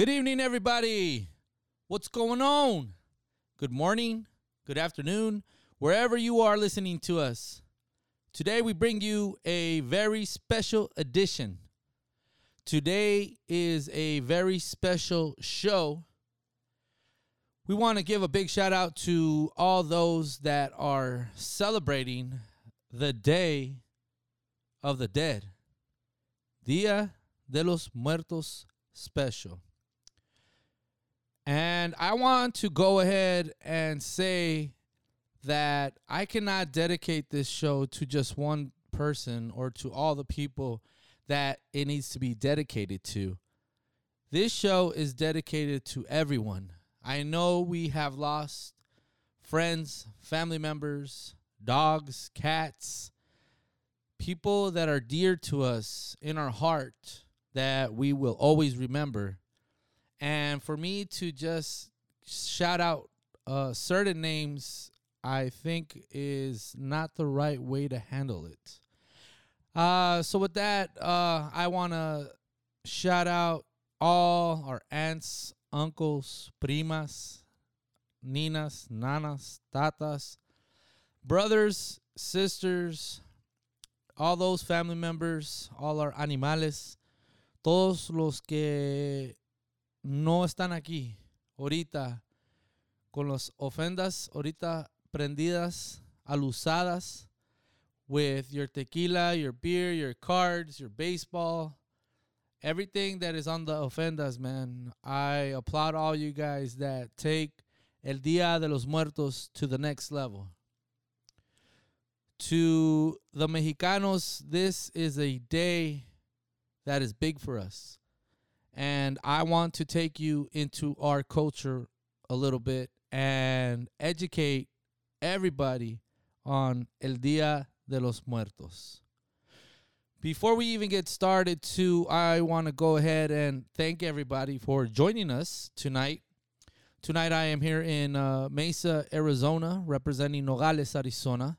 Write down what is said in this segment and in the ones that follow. Good evening, everybody. What's going on? Good morning, good afternoon, wherever you are listening to us. Today we bring you a very special edition. Today is a very special show. We want to give a big shout out to all those that are celebrating the Day of the Dead. Día de los Muertos special. And I want to go ahead and say that I cannot dedicate this show to just one person or to all the people that it needs to be dedicated to. This show is dedicated to everyone. I know we have lost friends, family members, dogs, cats, people that are dear to us in our heart that we will always remember. And for me to just shout out certain names, I think is not the right way to handle it. So with that, I want to shout out all our aunts, uncles, primas, ninas, nanas, tatas, brothers, sisters, all those family members, all our animales, todos los que no están aquí ahorita con las ofrendas ahorita prendidas, alusadas, with your tequila, your beer, your cards, your baseball, everything that is on the ofrendas, man. I applaud all you guys that take El Día de los Muertos to the next level. To the Mexicanos, this is a day that is big for us. And I want to take you into our culture a little bit and educate everybody on El Día de los Muertos. Before we even get started, I want to go ahead and thank everybody for joining us tonight. Tonight I am here in Mesa, Arizona, representing Nogales, Arizona.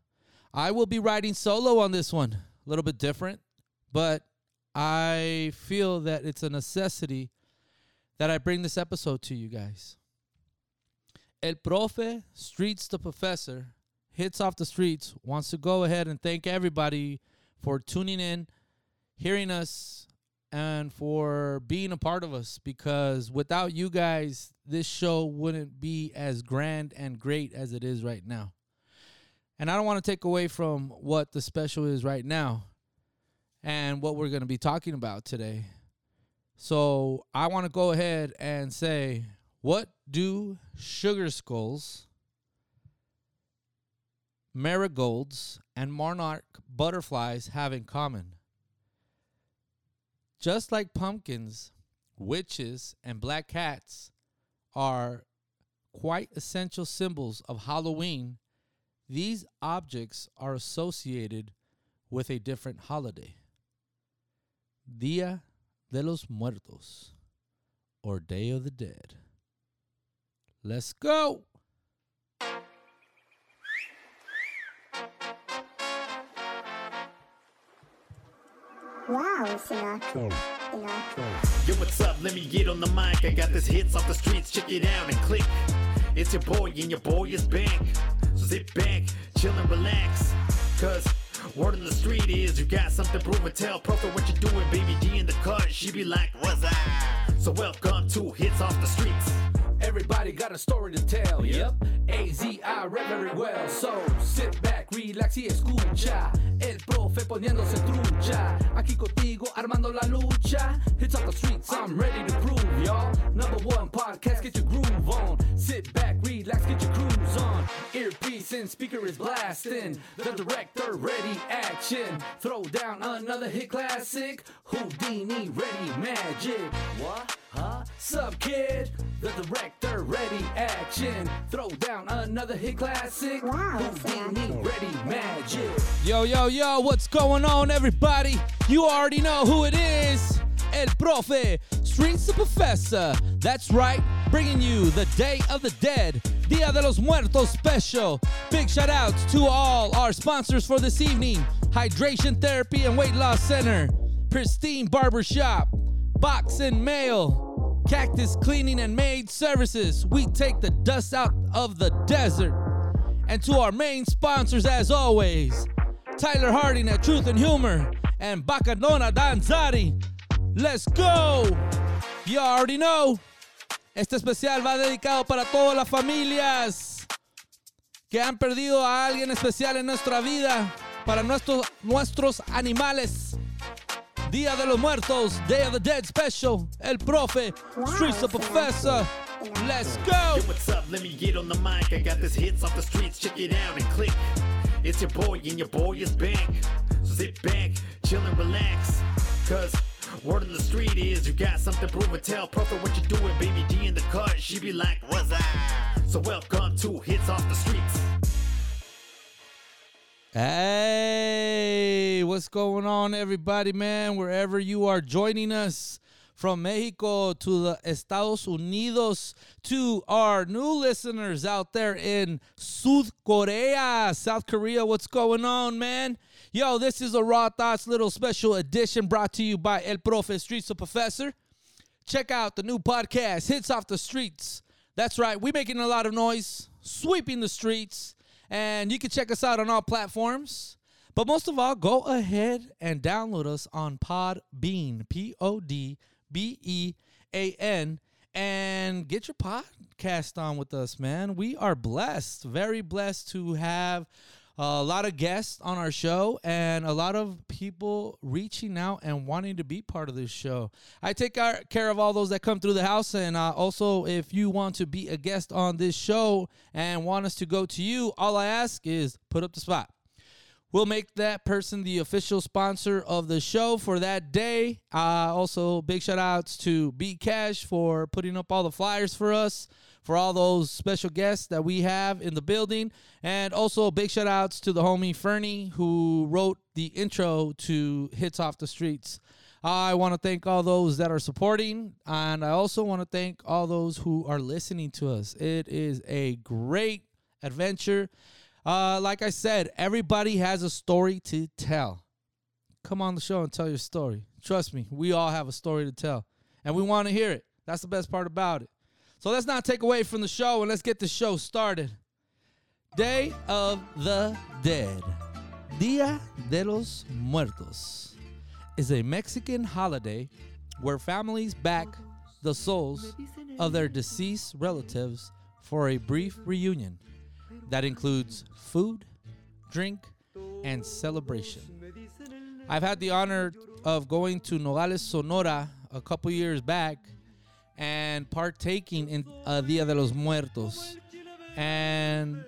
I will be riding solo on this one, a little bit different, but I feel that it's a necessity that I bring this episode to you guys. El Profe Streetz, the professor, Hits Off the Streets, wants to go ahead and thank everybody for tuning in, hearing us, and for being a part of us, because without you guys, this show wouldn't be as grand and great as it is right now. And I don't want to take away from what the special is right now and what we're going to be talking about today. So I want to go ahead and say, what do Sugar Skulls, marigolds, and monarch butterflies have in common? Just like pumpkins, witches, and black cats are quite essential symbols of Halloween, these objects are associated with a different holiday. Día de los Muertos, or Day of the Dead. Let's go! Wow, yo, what's up? Let me get on the mic. I got this Hits Off the Streets. Check it out and click. It's your boy, and your boy is back. So sit back, chill and relax, cause word on the street is you got something to prove and tell. Prophet what you doing, Baby D in the cut. She be like, what's up? So welcome to Hits Off the Streets. Everybody got a story to tell, yep. AZI read very well. So sit back, relax y escucha. El profe poniéndose trucha. Aquí contigo armando la lucha. Hits Off the Streets, I'm ready to prove, y'all. Number one podcast, get your groove on. Sit back, relax, get your cruise on. Earpiece and speaker is blasting. The director ready action. Throw down another hit classic. Houdini ready magic. What? Huh? Sup, kid? The director ready action. Throw down another hit classic. Wow, Houdini ready magic. Yo, yo, yo, what's going on, everybody? You already know who it is. El Profe Streetz, the professor. That's right, bringing you the Day of the Dead, Dia de los Muertos special. Big shout outs to all our sponsors for this evening. Hydration Therapy and Weight Loss Center, Pristine Barbershop, Box and Mail, Cactus Cleaning and Maid Services. We take the dust out of the desert. And to our main sponsors, as always, Tyler Harding at Truth and Humor and Bacanona Danzari. Let's go! You already know. Este especial va dedicado para todas las familias que han perdido a alguien especial en nuestra vida, para nuestros animales. Día de los Muertos, Day of the Dead Special, El Profe, Streetz the Professor. Let's go! Yo, what's up? Let me get on the mic. I got this Hits Off the Streets. Check it out and click. It's your boy and your boy is back. So sit back, chill and relax. Cause word on the street is you got something to prove and tell. Prophet what you doing, Baby D in the cut. She be like, what's up? So welcome to Hits Off the Streets. Hey, what's going on, everybody, man? Wherever you are joining us, from Mexico to the Estados Unidos, to our new listeners out there in South Korea. What's going on, man? Yo, this is a Raw Thoughts little special edition brought to you by El Profe Streetz, the Professor. Check out the new podcast, Hits Off the Streets. That's right, we're making a lot of noise, sweeping the streets. And you can check us out on all platforms. But most of all, go ahead and download us on Podbean, Podbean, and get your podcast on with us, man. We are blessed, very blessed to have a lot of guests on our show and a lot of people reaching out and wanting to be part of this show. I take care of all those that come through the house. And also, if you want to be a guest on this show and want us to go to you, all I ask is put up the spot. We'll make that person the official sponsor of the show for that day. Also, big shout-outs to B Cash for putting up all the flyers for us, for all those special guests that we have in the building. And also, big shout-outs to the homie Fernie, who wrote the intro to Hits Off the Streets. I want to thank all those that are supporting, and I also want to thank all those who are listening to us. It is a great adventure. Like I said, everybody has a story to tell. Come on the show and tell your story. Trust me, we all have a story to tell, and we want to hear it. That's the best part about it. So let's not take away from the show, and let's get the show started. Day of the Dead, Día de los Muertos, is a Mexican holiday where families back the souls of their deceased relatives for a brief reunion. That includes food, drink, and celebration. I've had the honor of going to Nogales, Sonora a couple years back and partaking in Día de los Muertos. And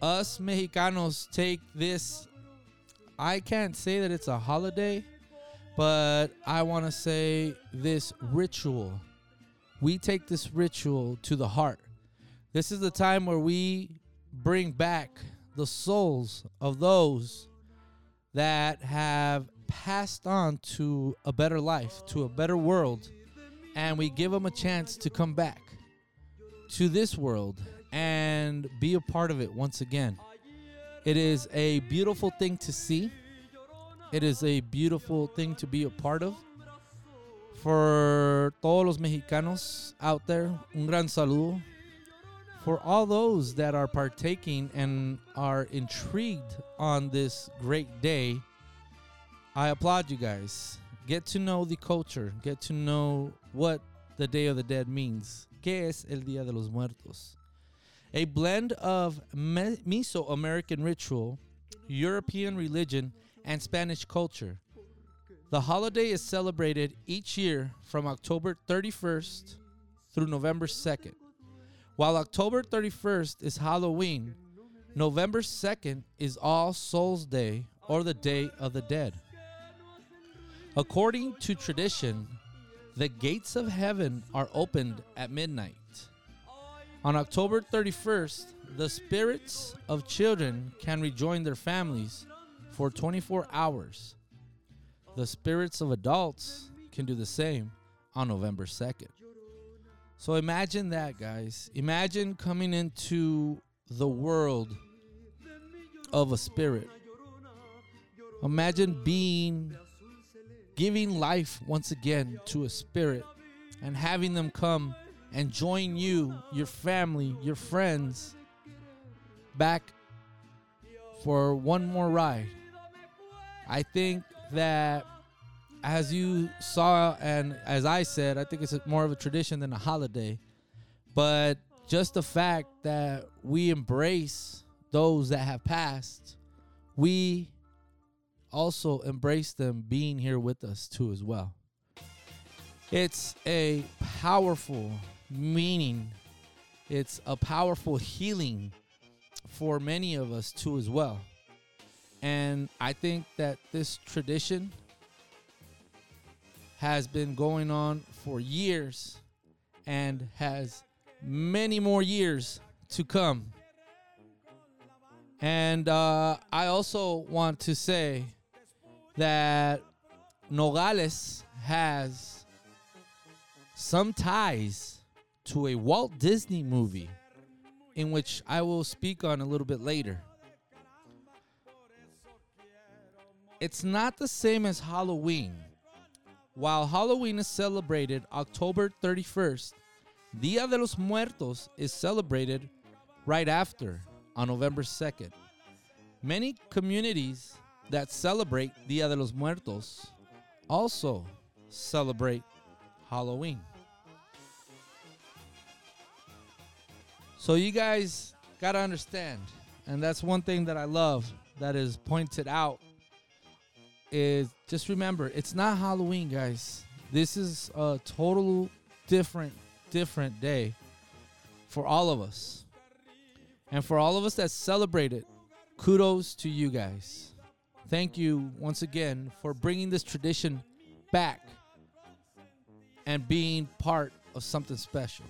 us Mexicanos take this, I can't say that it's a holiday, but I want to say this ritual. We take this ritual to the heart. This is the time where we bring back the souls of those that have passed on to a better life, to a better world, and we give them a chance to come back to this world and be a part of it once again. It is a beautiful thing to see. It is a beautiful thing to be a part of. For todos los mexicanos out there, un gran saludo. For all those that are partaking and are intrigued on this great day, I applaud you guys. Get to know the culture. Get to know what the Day of the Dead means. ¿Qué es el Día de los Muertos? A blend of Mesoamerican ritual, European religion, and Spanish culture. The holiday is celebrated each year from October 31st through November 2nd. While October 31st is Halloween, November 2nd is All Souls Day, or the Day of the Dead. According to tradition, the gates of heaven are opened at midnight. On October 31st, the spirits of children can rejoin their families for 24 hours. The spirits of adults can do the same on November 2nd. So imagine that, guys. Imagine coming into the world of a spirit. Imagine giving life once again to a spirit and having them come and join you, your family, your friends, back for one more ride. I think that, as you saw and as I said, I think it's more of a tradition than a holiday. But just the fact that we embrace those that have passed, we also embrace them being here with us too as well. It's a powerful meaning. It's a powerful healing for many of us too as well. And I think that this tradition has been going on for years and has many more years to come. And I also want to say that Nogales has some ties to a Walt Disney movie, in which I will speak on a little bit later. It's not the same as Halloween. While Halloween is celebrated October 31st, Día de los Muertos is celebrated right after, on November 2nd. Many communities that celebrate Día de los Muertos also celebrate Halloween. So you guys got to understand, and that's one thing that I love that is pointed out, is just remember, it's not Halloween, guys. This is a total different day for all of us. And for all of us that celebrate it, kudos to you guys. Thank you once again for bringing this tradition back and being part of something special.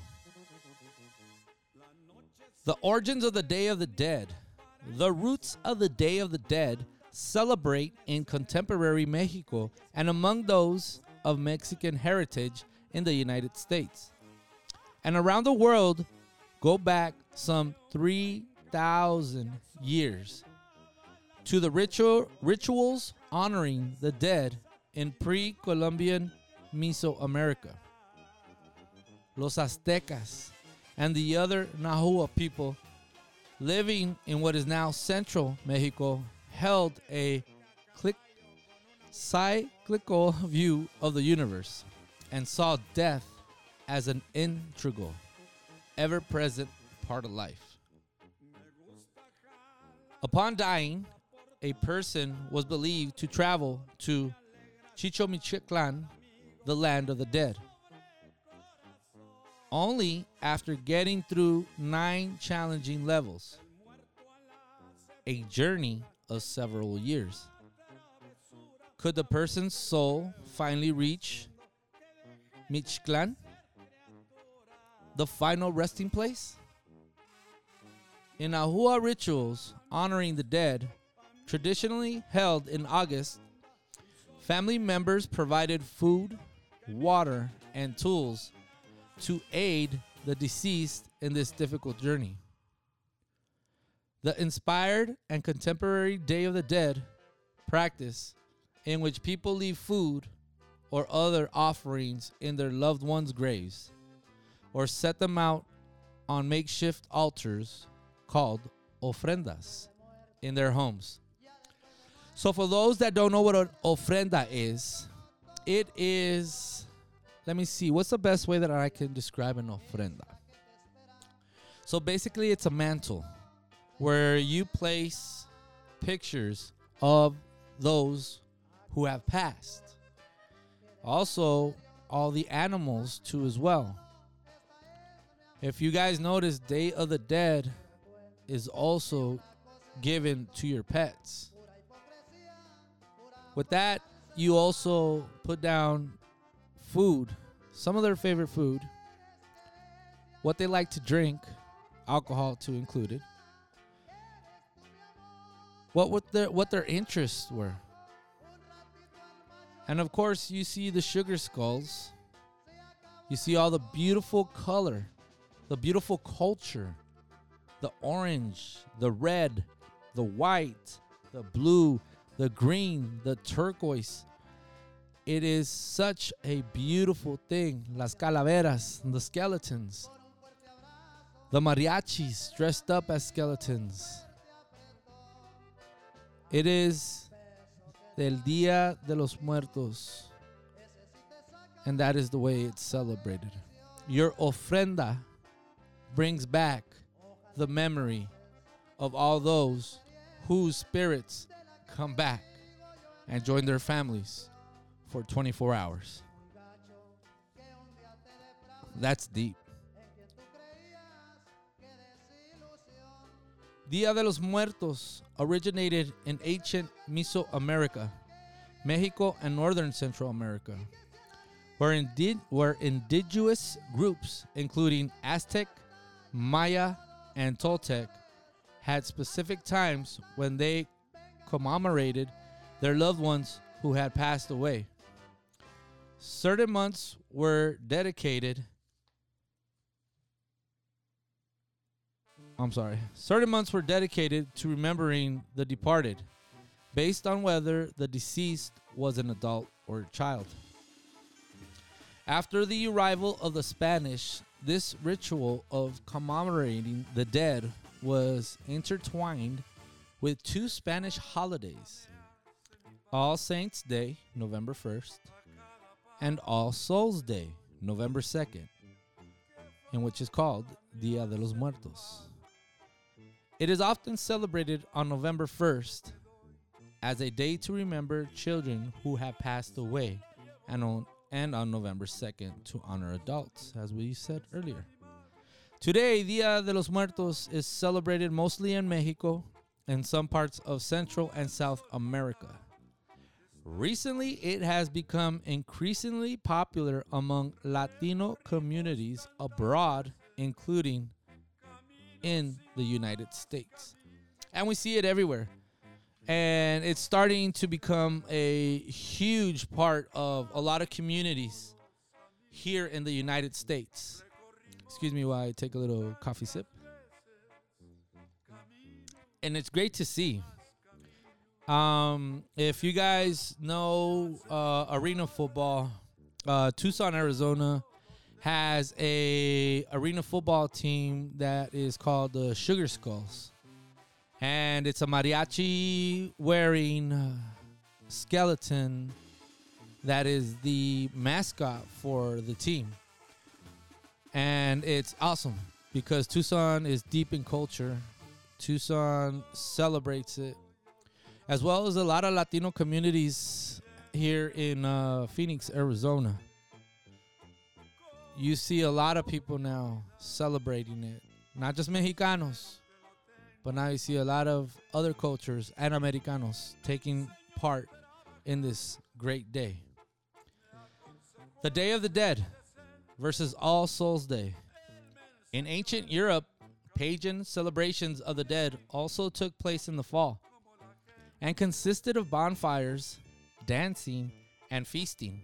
The origins of the Day of the Dead. The roots of the Day of the Dead celebrate in contemporary Mexico and among those of Mexican heritage in the United States. And around the world, go back some 3,000 years to the rituals honoring the dead in pre-Columbian Mesoamerica. Los Aztecas and the other Nahua people living in what is now central Mexico held a cyclical view of the universe and saw death as an integral, ever-present part of life. Upon dying, a person was believed to travel to Chichimectlan, the land of the dead. Only after getting through 9 challenging levels, a journey of several years, could the person's soul finally reach Mictlan, the final resting place? In Nahua rituals honoring the dead, traditionally held in August, family members provided food, water, and tools to aid the deceased in this difficult journey. The inspired and contemporary Day of the Dead practice, in which people leave food or other offerings in their loved ones' graves or set them out on makeshift altars called ofrendas in their homes. So for those that don't know what an ofrenda is, it is, let me see, what's the best way that I can describe an ofrenda? So basically it's a mantle where you place pictures of those who have passed. Also, all the animals too as well. If you guys notice, Day of the Dead is also given to your pets. With that, you also put down food, some of their favorite food, what they like to drink, alcohol too included, what their interests were. And of course, you see the sugar skulls. You see all the beautiful color, the beautiful culture, the orange, the red, the white, the blue, the green, the turquoise. It is such a beautiful thing. Las calaveras, the skeletons. The mariachis dressed up as skeletons. It is del Día de los Muertos. And that is the way it's celebrated. Your ofrenda brings back the memory of all those whose spirits come back and join their families for 24 hours. That's deep. Día de los Muertos originated in ancient Mesoamerica, Mexico, and northern Central America, where indigenous groups, including Aztec, Maya, and Toltec, had specific times when they commemorated their loved ones who had passed away. Certain months were dedicated. Certain months were dedicated to remembering the departed, based on whether the deceased was an adult or a child. After the arrival of the Spanish, this ritual of commemorating the dead was intertwined with two Spanish holidays, All Saints' Day, November 1st, and All Souls' Day, November 2nd, and which is called Día de los Muertos. It is often celebrated on November 1st as a day to remember children who have passed away, and on November 2nd to honor adults, as we said earlier. Today, Día de los Muertos is celebrated mostly in Mexico and some parts of Central and South America. Recently, it has become increasingly popular among Latino communities abroad, including in the United States. And we see it everywhere. And it's starting to become a huge part of a lot of communities here in the United States. Excuse me while I take a little coffee sip. And it's great to see. If you guys know arena football, Tucson, Arizona has a arena football team that is called the Sugar Skulls. And it's a mariachi-wearing skeleton that is the mascot for the team. And it's awesome because Tucson is deep in culture. Tucson celebrates it, as well as a lot of Latino communities here in Phoenix, Arizona. You see a lot of people now celebrating it, not just Mexicanos. But now you see a lot of other cultures and Americanos taking part in this great day. The Day of the Dead versus All Souls Day. In ancient Europe, pagan celebrations of the dead also took place in the fall and consisted of bonfires, dancing, and feasting.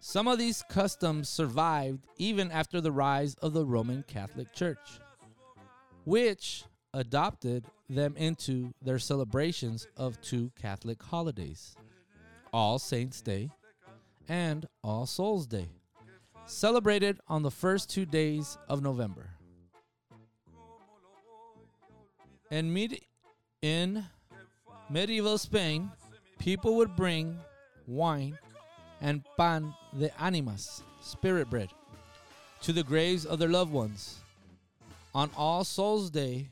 Some of these customs survived even after the rise of the Roman Catholic Church, which adopted them into their celebrations of two Catholic holidays, All Saints' Day and All Souls' Day, celebrated on the first 2 days of November. In medieval Spain, people would bring wine and pan de ánimas, spirit bread, to the graves of their loved ones. On All Souls' Day,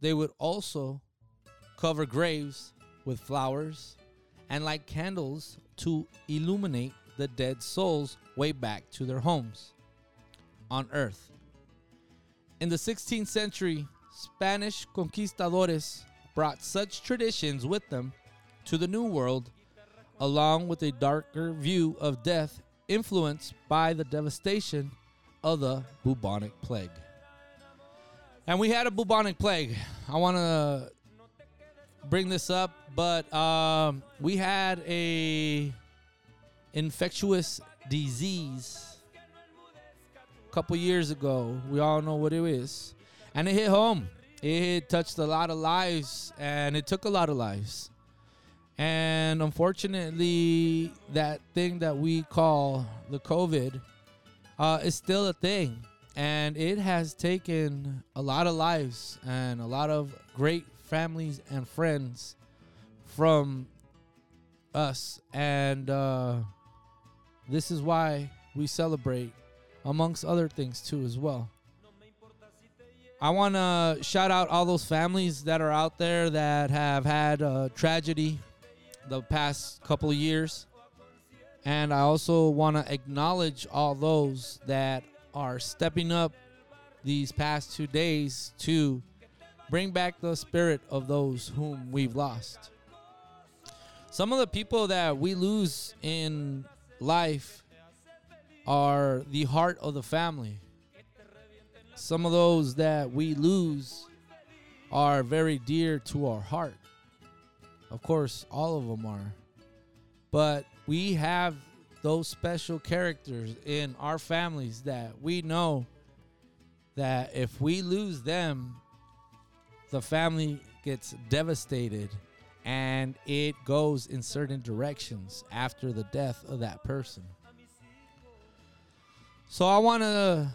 they would also cover graves with flowers and light candles to illuminate the dead souls way back to their homes on earth. In the 16th century, Spanish conquistadores brought such traditions with them to the New World, along with a darker view of death influenced by the devastation of the bubonic plague. And we had a bubonic plague. I want to bring this up, but we had a infectious disease a couple years ago. We all know what it is. And it hit home. It touched a lot of lives, and it took a lot of lives. And unfortunately, that thing that we call the COVID is still a thing. And it has taken a lot of lives and a lot of great families and friends from us. And this is why we celebrate, amongst other things, too, as well. I want to shout out all those families that are out there that have had a tragedy the past couple of years. And I also want to acknowledge all those that are stepping up these past 2 days to bring back the spirit of those whom we've lost. Some of the people that we lose in life are the heart of the family. Some of those that we lose are very dear to our heart. Of course, all of them are. But we have those special characters in our families that we know that if we lose them, the family gets devastated and it goes in certain directions after the death of that person. So I want to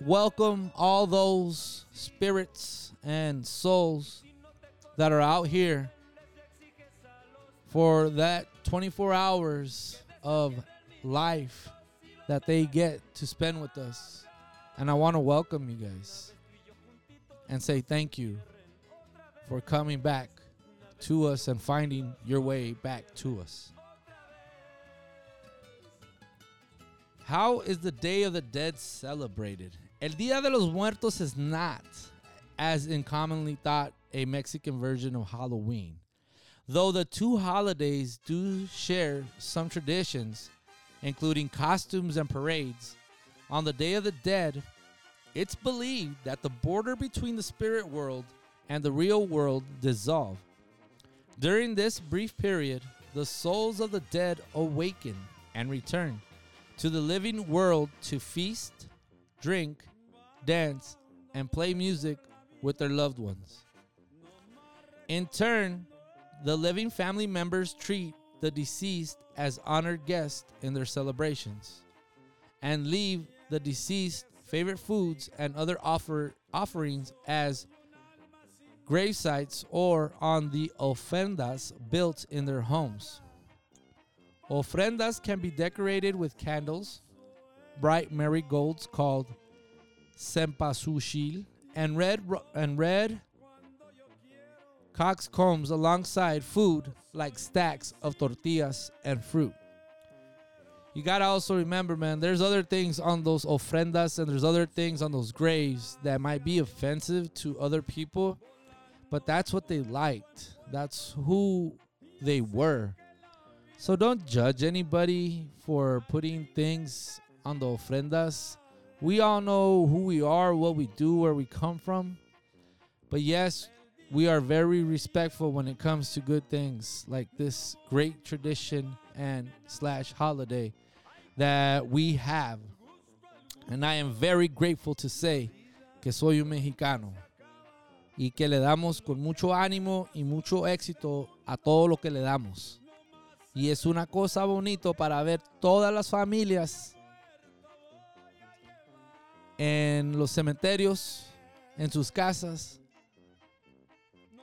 welcome all those spirits and souls that are out here for that 24 hours of life that they get to spend with us. And I want to welcome you guys and say thank you for coming back to us and finding your way back to us. How is the Day of the Dead celebrated? El Día de los Muertos is not, as in commonly thought, a Mexican version of Halloween. Though the two holidays do share some traditions, including costumes and parades, on the Day of the Dead, it's believed that the border between the spirit world and the real world dissolves. During this brief period, the souls of the dead awaken and return to the living world to feast, drink, dance, and play music with their loved ones. In turn, the living family members treat the deceased as honored guests in their celebrations and leave the deceased favorite foods and other offerings as gravesites or on the ofrendas built in their homes. Ofrendas can be decorated with candles, bright marigolds called cempazuchitl, and red coxcombs alongside food like stacks of tortillas and fruit. You got to also remember, man, there's other things on those ofrendas and there's other things on those graves that might be offensive to other people, but that's what they liked. That's who they were. So don't judge anybody for putting things on the ofrendas. We all know who we are, what we do, where we come from. But yes, we are very respectful when it comes to good things like this great tradition and / holiday that we have. And I am very grateful to say que soy un mexicano y que le damos con mucho ánimo y mucho éxito a todo lo que le damos. Y es una cosa bonito para ver todas las familias en los cementerios, en sus casas,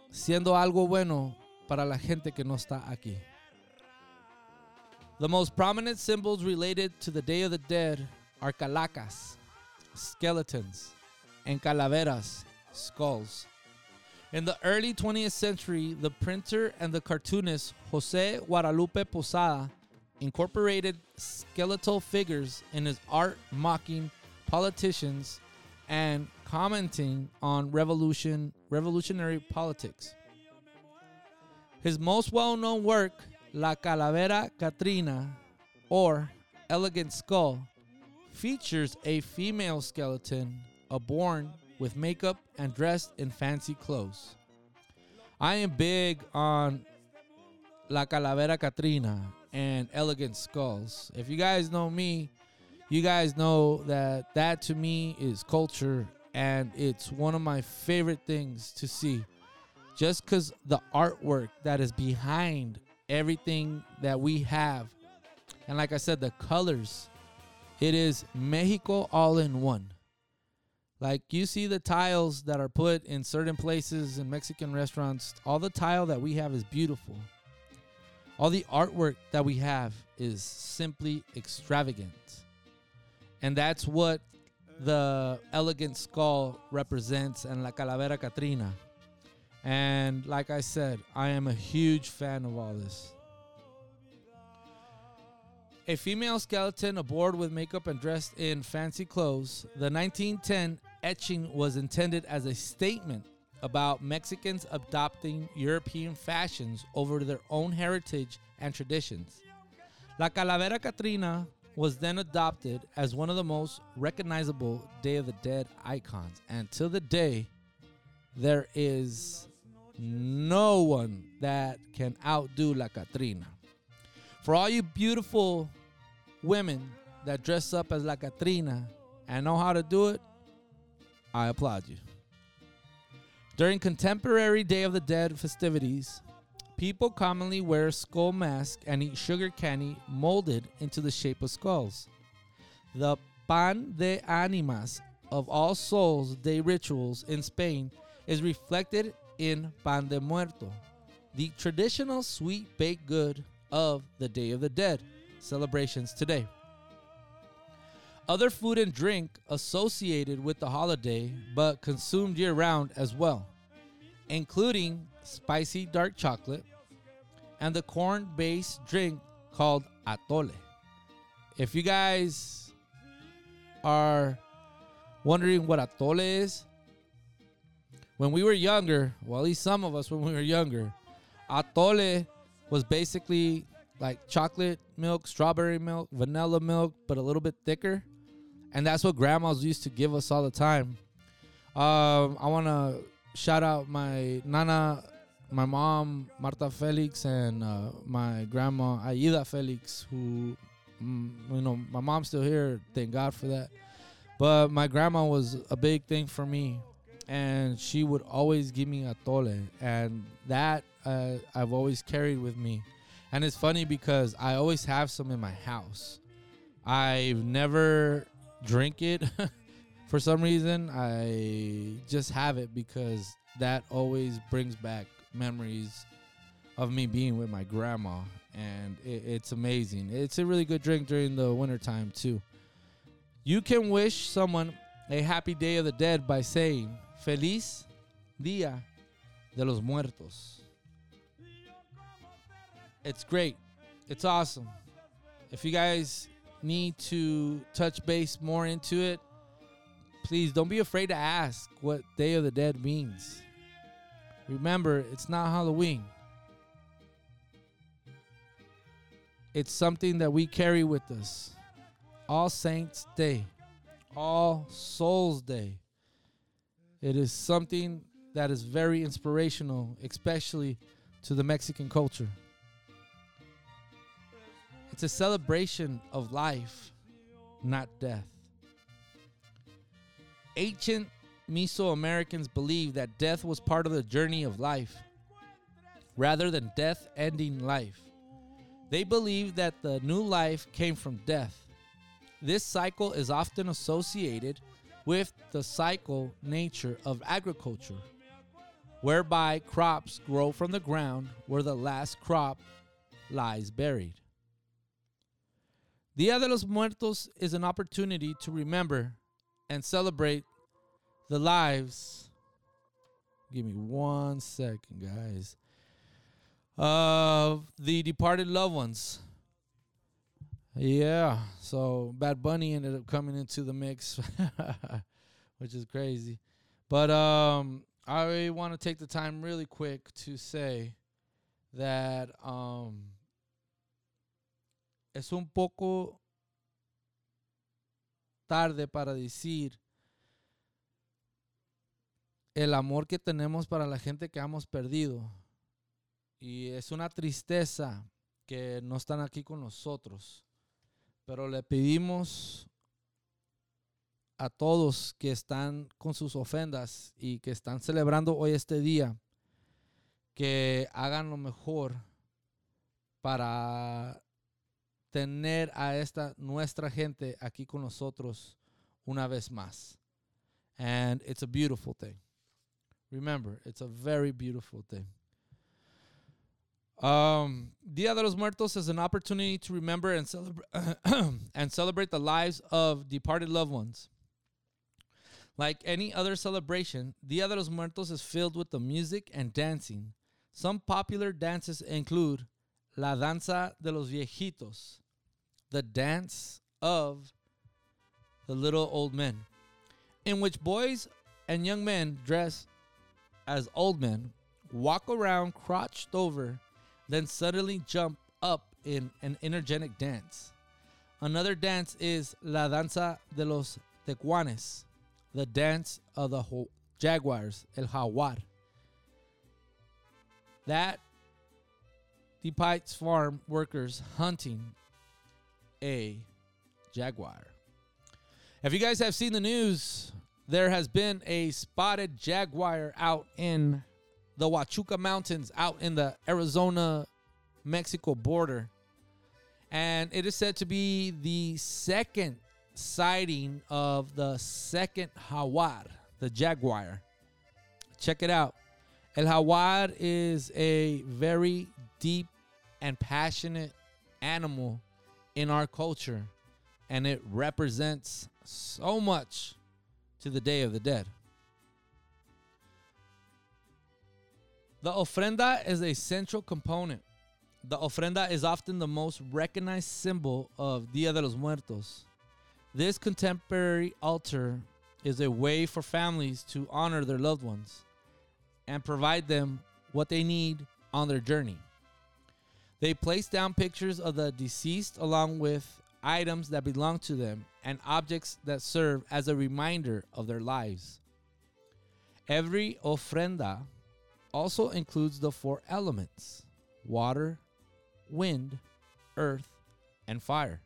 siendo algo bueno para la gente que no está aquí. The most prominent symbols related to the Day of the Dead are calacas, skeletons, and calaveras, skulls. In the early 20th century, the printer and the cartoonist José Guadalupe Posada incorporated skeletal figures in his art mocking politicians and commenting on revolutionary politics. His most well-known work, La Calavera Catrina, or Elegant Skull, features a female skeleton adorned with makeup and dressed in fancy clothes. I am big on La Calavera Catrina and Elegant Skulls. If you guys know me, you guys know that to me is culture, and it's one of my favorite things to see. just because the artwork that is behind everything that we have. And like I said, the colors, it is Mexico all in one. Like you see the tiles that are put in certain places in Mexican restaurants. All the tile that we have is beautiful. All the artwork that we have is simply extravagant. And that's what the elegant skull represents and La Calavera Catrina. And like I said, I am a huge fan of all this. A female skeleton aboard with makeup and dressed in fancy clothes. The 1910 etching was intended as a statement about Mexicans adopting European fashions over their own heritage and traditions. La Calavera Catrina was then adopted as one of the most recognizable Day of the Dead icons. And to the day, there is no one that can outdo La Catrina. For all you beautiful women that dress up as La Catrina and know how to do it, I applaud you. During contemporary Day of the Dead festivities, people commonly wear skull masks and eat sugar candy molded into the shape of skulls. The Pan de Animas of All Souls Day rituals in Spain is reflected in Pan de Muerto, the traditional sweet baked good of the Day of the Dead celebrations today. Other food and drink associated with the holiday but consumed year-round as well, including spicy dark chocolate and the corn-based drink called atole. If you guys are wondering what atole is, when we were younger, well, at least some of us when we were younger, atole was basically like chocolate milk, strawberry milk, vanilla milk, but a little bit thicker. And that's what grandmas used to give us all the time. I want to shout out my nana, my mom, Marta Felix, and my grandma, Aida Felix, who, you know, my mom's still here. Thank God for that. But my grandma was a big thing for me. And she would always give me atole. And that I've always carried with me. And it's funny because I always have some in my house. I've never drink it for some reason. I just have it because that always brings back memories of me being with my grandma. And it's amazing. It's a really good drink during the wintertime too. You can wish someone a happy Day of the Dead by saying, Feliz Día de los Muertos. It's great. It's awesome. If you guys need to touch base more into it, please don't be afraid to ask what Day of the Dead means. Remember, it's not Halloween. It's something that we carry with us. All Saints Day. All Souls Day. It is something that is very inspirational, especially to the Mexican culture. It's a celebration of life, not death. Ancient Mesoamericans believed that death was part of the journey of life, rather than death ending life. They believed that the new life came from death. This cycle is often associated with the cycle nature of agriculture, whereby crops grow from the ground where the last crop lies buried. Día de los Muertos is an opportunity to remember and celebrate the lives. Give me 1 second, guys. Of the departed loved ones. Yeah, so Bad Bunny ended up coming into the mix, which is crazy. But I want to take the time really quick to say that es un poco tarde para decir el amor que tenemos para la gente que hemos perdido. Y es una tristeza que no están aquí con nosotros. Pero le pedimos a todos que están con sus ofrendas y que están celebrando hoy este día que hagan lo mejor para tener a esta nuestra gente aquí con nosotros una vez más. And it's a beautiful thing. Remember, it's a very beautiful thing. Día de los Muertos is an opportunity to remember and celebrate the lives of departed loved ones. Like any other celebration, Día de los Muertos is filled with the music and dancing. Some popular dances include La Danza de los Viejitos, the dance of the little old men, in which boys and young men dress as old men, walk around crouched over, then suddenly jump up in an energetic dance. Another dance is La Danza de los Tecuanes, the dance of the jaguars, el jaguar. That depicts farm workers hunting a jaguar. If you guys have seen the news, there has been a spotted jaguar out in the Huachuca Mountains, out in the Arizona-Mexico border. And it is said to be the second sighting of the second jaguar, the jaguar. Check it out. El jaguar is a very deep and passionate animal in our culture, and it represents so much to the Day of the Dead. The ofrenda is a central component. The ofrenda is often the most recognized symbol of Día de los Muertos. This contemporary altar is a way for families to honor their loved ones and provide them what they need on their journey. They place down pictures of the deceased along with items that belong to them and objects that serve as a reminder of their lives. Every ofrenda also includes the four elements: water, wind, earth, and fire.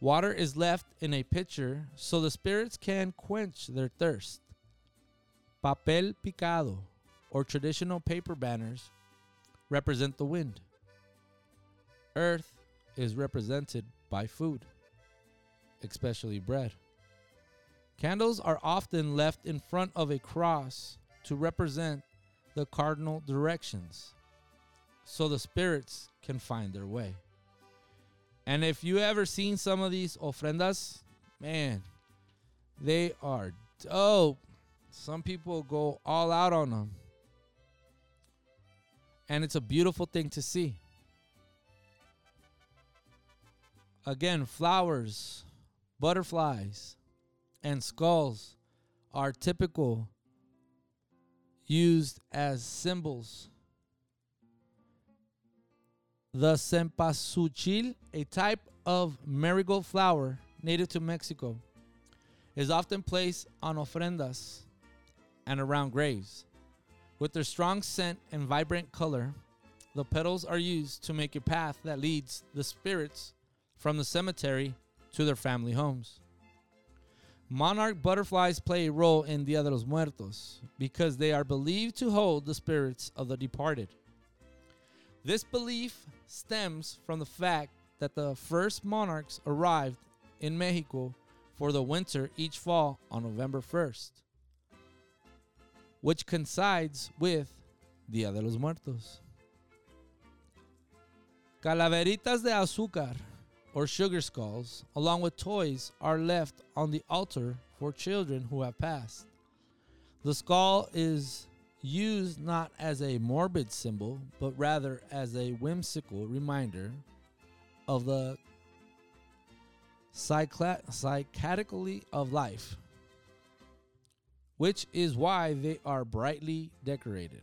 Water is left in a pitcher so the spirits can quench their thirst. Papel picado, or traditional paper banners, represent the wind. Earth is represented by food, especially bread. Candles are often left in front of a cross to represent the cardinal directions so the spirits can find their way. And if you ever seen some of these ofrendas, man, they are dope. Some people go all out on them. And it's a beautiful thing to see. Again, flowers, butterflies, and skulls are typical used as symbols. The cempazuchitl, a type of marigold flower native to Mexico, is often placed on ofrendas and around graves. With their strong scent and vibrant color, the petals are used to make a path that leads the spirits from the cemetery to their family homes. Monarch butterflies play a role in Día de los Muertos because they are believed to hold the spirits of the departed. This belief stems from the fact that the first monarchs arrived in Mexico for the winter each fall on November 1st, which coincides with Día de los Muertos. Calaveritas de azúcar, or sugar skulls, along with toys, are left on the altar for children who have passed. The skull is used not as a morbid symbol, but rather as a whimsical reminder of the cyclicality of life, which is why they are brightly decorated.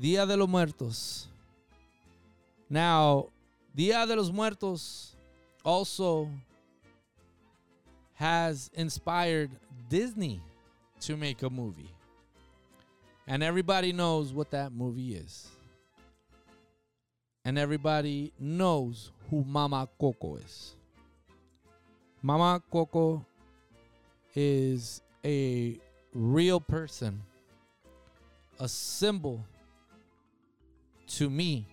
Día de los Muertos. Now, Día de los Muertos also has inspired Disney to make a movie. And everybody knows what that movie is. And everybody knows who Mama Coco is. Mama Coco is a real person, a symbol to me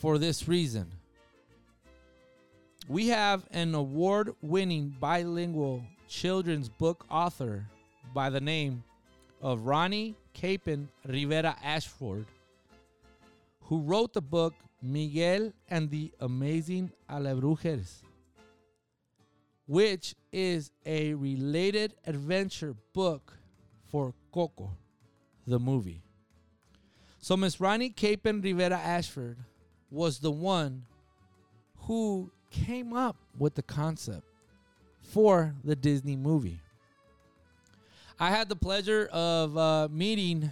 for this reason. We have an award-winning bilingual children's book author by the name of Ronnie Capen Rivera Ashford, who wrote the book Miguel and the Amazing Alebrijes, which is a related adventure book for Coco, the movie. So Miss Ronnie Capen Rivera Ashford was the one who came up with the concept for the Disney movie. I had the pleasure of meeting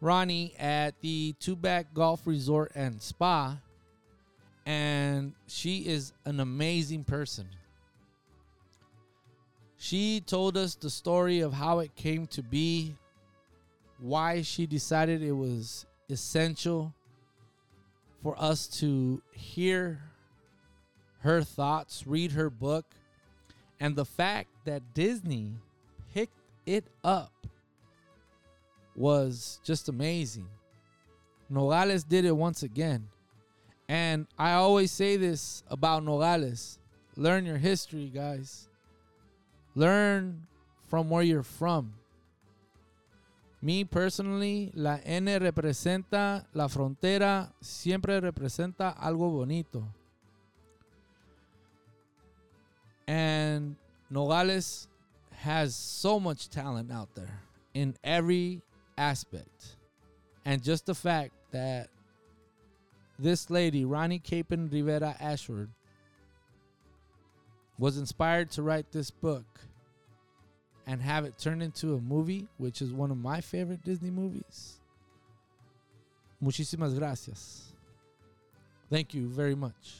Ronnie at the Tubac Golf Resort and Spa, and she is an amazing person. She told us the story of how it came to be, why she decided it was essential for us to hear her thoughts, read her book, and the fact that Disney picked it up was just amazing. Nogales did it once again. And I always say this about Nogales. Learn your history, guys. Learn from where you're from. Me personally, la N representa la frontera, siempre representa algo bonito. And Nogales has so much talent out there in every aspect. And just the fact that this lady, Ronnie Capen Rivera Ashford, was inspired to write this book and have it turned into a movie, which is one of my favorite Disney movies. Muchísimas gracias. Thank you very much.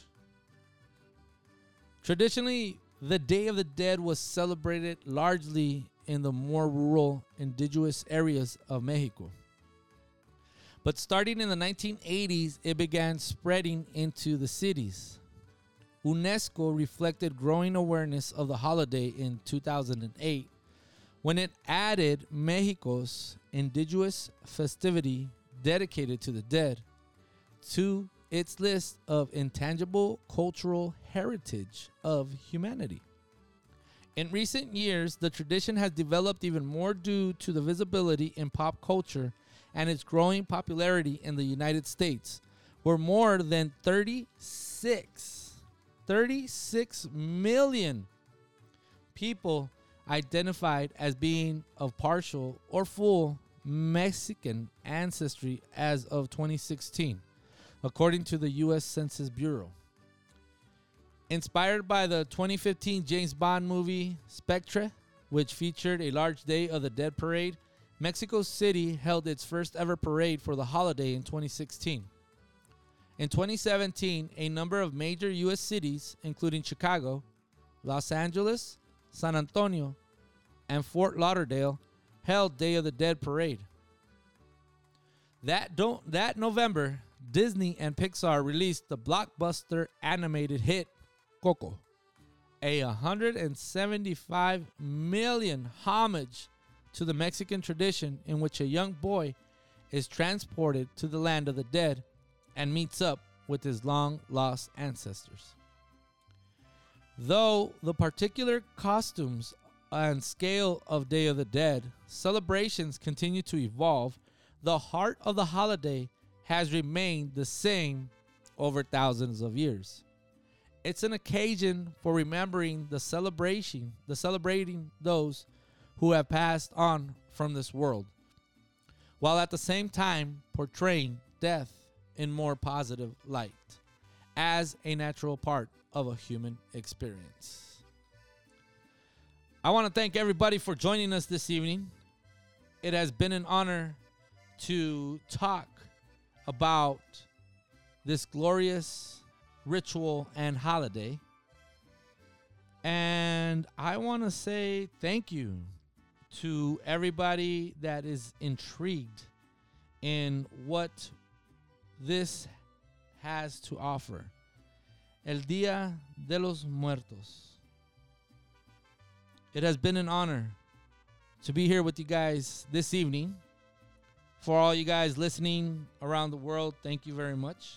Traditionally, the Day of the Dead was celebrated largely in the more rural indigenous areas of Mexico. But starting in the 1980s, it began spreading into the cities. UNESCO reflected growing awareness of the holiday in 2008 when it added Mexico's indigenous festivity dedicated to the dead to its list of intangible cultural heritage of humanity. In recent years, the tradition has developed even more due to the visibility in pop culture and its growing popularity in the United States, where more than 36 million people identified as being of partial or full Mexican ancestry as of 2016. According to the U.S. Census Bureau. Inspired by the 2015 James Bond movie Spectre, which featured a large Day of the Dead parade, Mexico City held its first ever parade for the holiday in 2016. In 2017, a number of major U.S. cities, including Chicago, Los Angeles, San Antonio, and Fort Lauderdale, held Day of the Dead parade. That November, Disney and Pixar released the blockbuster animated hit Coco, a 175 million homage to the Mexican tradition in which a young boy is transported to the land of the dead and meets up with his long-lost ancestors. Though the particular costumes and scale of Day of the Dead, celebrations continue to evolve, the heart of the holiday has remained the same over thousands of years. It's an occasion for remembering celebrating those who have passed on from this world, while at the same time portraying death in more positive light as a natural part of a human experience. I want to thank everybody for joining us this evening. It has been an honor to talk about this glorious ritual and holiday. And I want to say thank you to everybody that is intrigued in what this has to offer. El Día de los Muertos. It has been an honor to be here with you guys this evening. For all you guys listening around the world, thank you very much.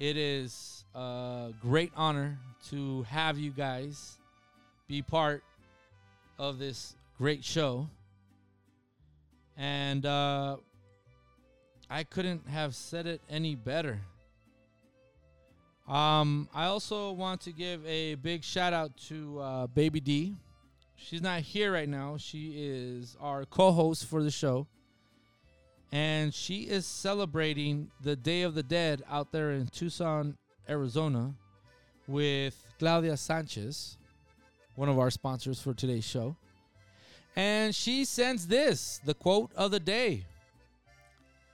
It is a great honor to have you guys be part of this great show. And I couldn't have said it any better. I also want to give a big shout out to Baby D. She's not here right now. She is our co-host for the show. And she is celebrating the Day of the Dead out there in Tucson, Arizona, with Claudia Sanchez, one of our sponsors for today's show. And she sends this, the quote of the day.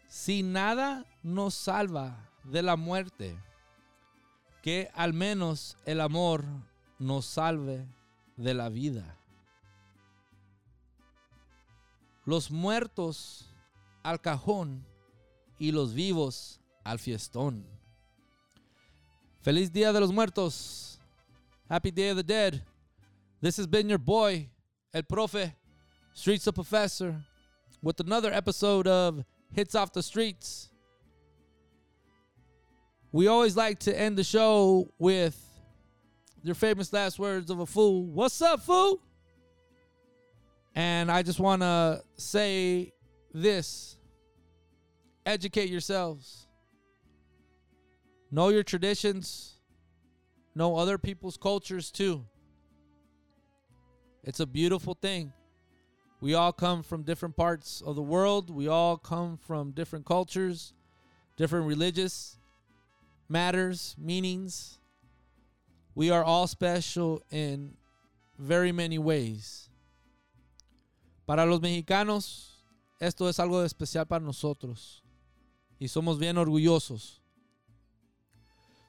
Si nada nos salva de la muerte, que al menos el amor nos salve de la vida. Los muertos al cajón y los vivos al fiestón. Feliz Día de los Muertos. Happy Day of the Dead. This has been your boy, El Profe, Streetz the Professor, with another episode of Hits Off the Streets. We always like to end the show with your famous last words of a fool. What's up, fool? And I just want to say this. Educate yourselves. Know your traditions. Know other people's cultures, too. It's a beautiful thing. We all come from different parts of the world. We all come from different cultures, different religious matters, meanings. We are all special in very many ways. Para los mexicanos, esto es algo especial para nosotros. Y somos bien orgullosos.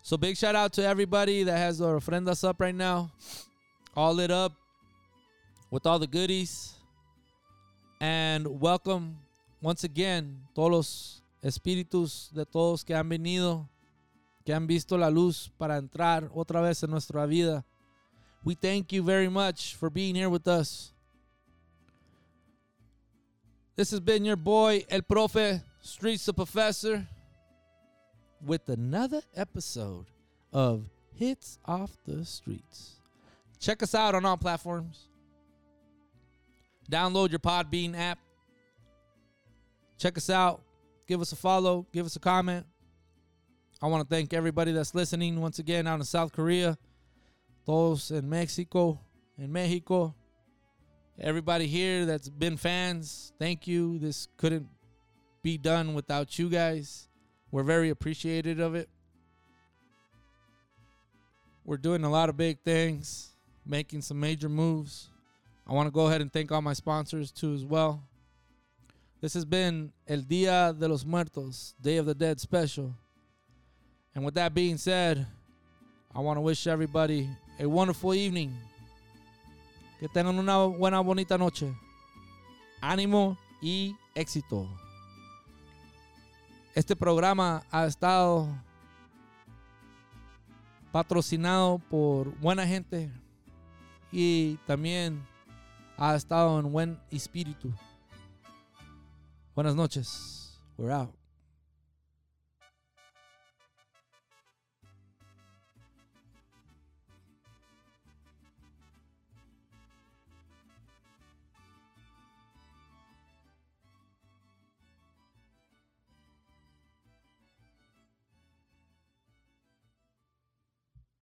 So big shout out to everybody that has their ofrendas up right now. All lit up with all the goodies. And welcome once again todos los espíritus de todos que han venido, que han visto la luz para entrar otra vez en nuestra vida. We thank you very much for being here with us. This has been your boy, El Profe Streetz the Professor, with another episode of Hits Off the Streets. Check us out on all platforms. Download your Podbean app. Check us out. Give us a follow. Give us a comment. I want to thank everybody that's listening once again out in South Korea, those in Mexico, everybody here that's been fans. Thank you. This couldn't be done without you guys. We're very appreciative of it. We're doing a lot of big things, making some major moves. I want to go ahead and thank all my sponsors too as well. This has been El Día de los Muertos, Day of the Dead special. And with that being said, I want to wish everybody a wonderful evening. Que tengan una buena, bonita noche. Ánimo y éxito. Este programa ha estado patrocinado por buena gente y también ha estado en buen espíritu. Buenas noches. We're out.